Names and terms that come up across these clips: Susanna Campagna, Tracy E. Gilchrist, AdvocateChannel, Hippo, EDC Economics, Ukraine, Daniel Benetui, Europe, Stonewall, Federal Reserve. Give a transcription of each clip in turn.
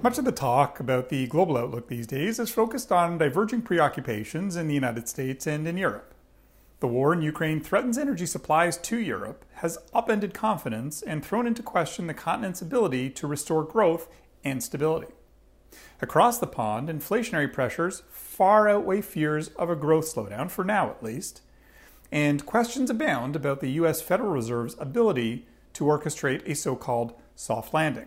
Much of the talk about the global outlook these days is focused on diverging preoccupations in the United States and in Europe. The war in Ukraine threatens energy supplies to Europe, has upended confidence, and thrown into question the continent's ability to restore growth and stability. Across the pond, inflationary pressures far outweigh fears of a growth slowdown, for now at least, and questions abound about the U.S. Federal Reserve's ability to orchestrate a so-called soft landing.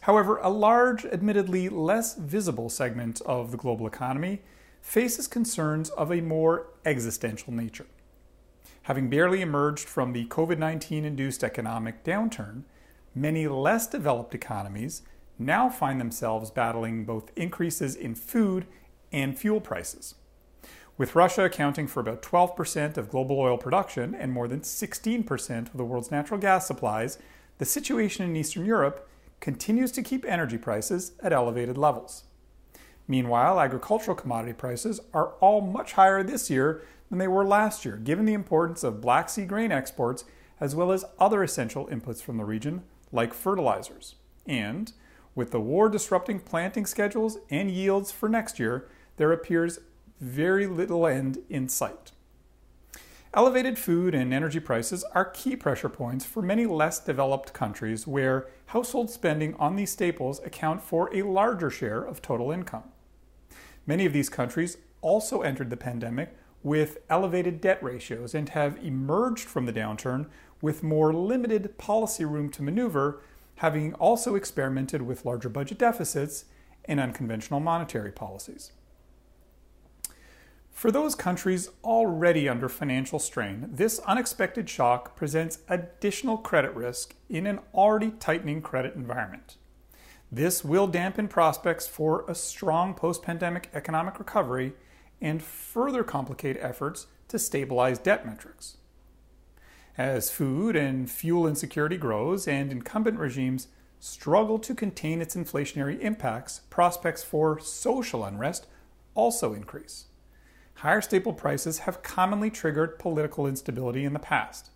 However, a large, admittedly less visible segment of the global economy faces concerns of a more existential nature. Having barely emerged from the COVID-19-induced economic downturn, many less developed economies now find themselves battling both increases in food and fuel prices, with Russia accounting for about 12% of global oil production and more than 16% of the world's natural gas supplies. The situation in Eastern Europe continues to keep energy prices at elevated levels. Meanwhile, agricultural commodity prices are all much higher this year than they were last year, given the importance of Black Sea grain exports as well as other essential inputs from the region, like fertilizers. And with the war disrupting planting schedules and yields for next year, there appears very little end in sight. Elevated food and energy prices are key pressure points for many less developed countries where household spending on these staples account for a larger share of total income. Many of these countries also entered the pandemic with elevated debt ratios and have emerged from the downturn with more limited policy room to maneuver, having also experimented with larger budget deficits and unconventional monetary policies. For those countries already under financial strain, this unexpected shock presents additional credit risk in an already tightening credit environment. This will dampen prospects for a strong post-pandemic economic recovery and further complicate efforts to stabilize debt metrics. As food and fuel insecurity grows and incumbent regimes struggle to contain its inflationary impacts, prospects for social unrest also increase. Higher staple prices have commonly triggered political instability in the past.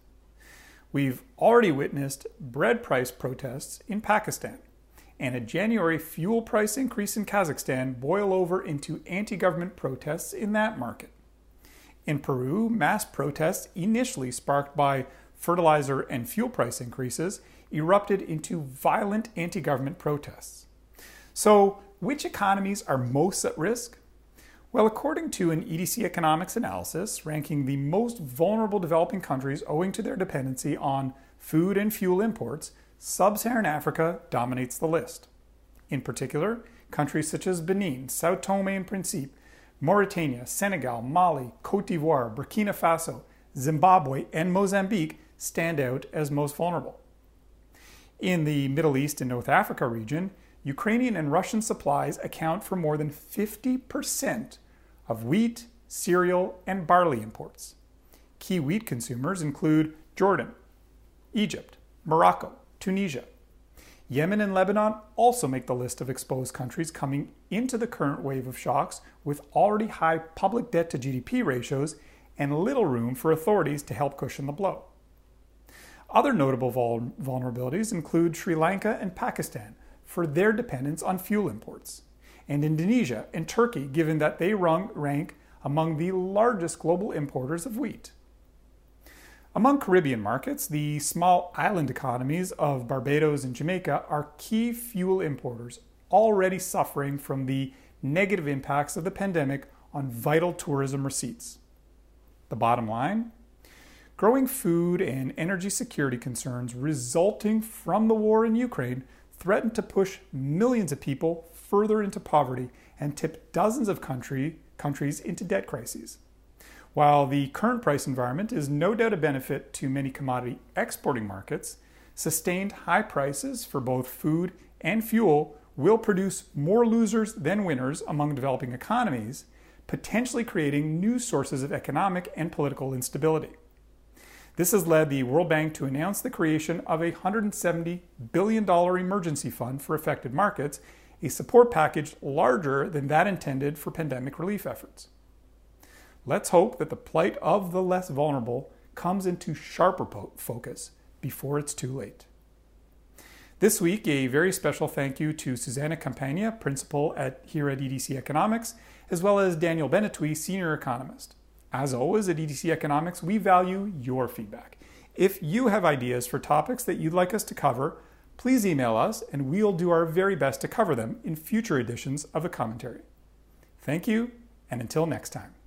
We've already witnessed bread price protests in Pakistan, and a January fuel price increase in Kazakhstan boil over into anti-government protests in that market. In Peru, mass protests, initially sparked by fertilizer and fuel price increases, erupted into violent anti-government protests. So, which economies are most at risk? Well, according to an EDC Economics analysis ranking the most vulnerable developing countries owing to their dependency on food and fuel imports, sub-Saharan Africa dominates the list. In particular, countries such as Benin, Sao Tome and Principe, Mauritania, Senegal, Mali, Côte d'Ivoire, Burkina Faso, Zimbabwe, and Mozambique stand out as most vulnerable. In the Middle East and North Africa region, Ukrainian and Russian supplies account for more than 50% of wheat, cereal, and barley imports. Key wheat consumers include Jordan, Egypt, Morocco, Tunisia. Yemen and Lebanon also make the list of exposed countries coming into the current wave of shocks with already high public debt to GDP ratios and little room for authorities to help cushion the blow. Other notable vulnerabilities include Sri Lanka and Pakistan, for their dependence on fuel imports, and Indonesia and Turkey, given that they rank among the largest global importers of wheat. Among Caribbean markets, the small island economies of Barbados and Jamaica are key fuel importers, already suffering from the negative impacts of the pandemic on vital tourism receipts. The bottom line? Growing food and energy security concerns resulting from the war in Ukraine threatened to push millions of people further into poverty and tip dozens of countries into debt crises. While the current price environment is no doubt a benefit to many commodity exporting markets, sustained high prices for both food and fuel will produce more losers than winners among developing economies, potentially creating new sources of economic and political instability. This has led the World Bank to announce the creation of a $170 billion emergency fund for affected markets, a support package larger than that intended for pandemic relief efforts. Let's hope that the plight of the less vulnerable comes into sharper focus before it's too late. This week, a very special thank you to Susanna Campagna, principal here at EDC Economics, as well as Daniel Benetui, senior economist. As always, at EDC Economics, we value your feedback. If you have ideas for topics that you'd like us to cover, please email us and we'll do our very best to cover them in future editions of the commentary. Thank you, and until next time.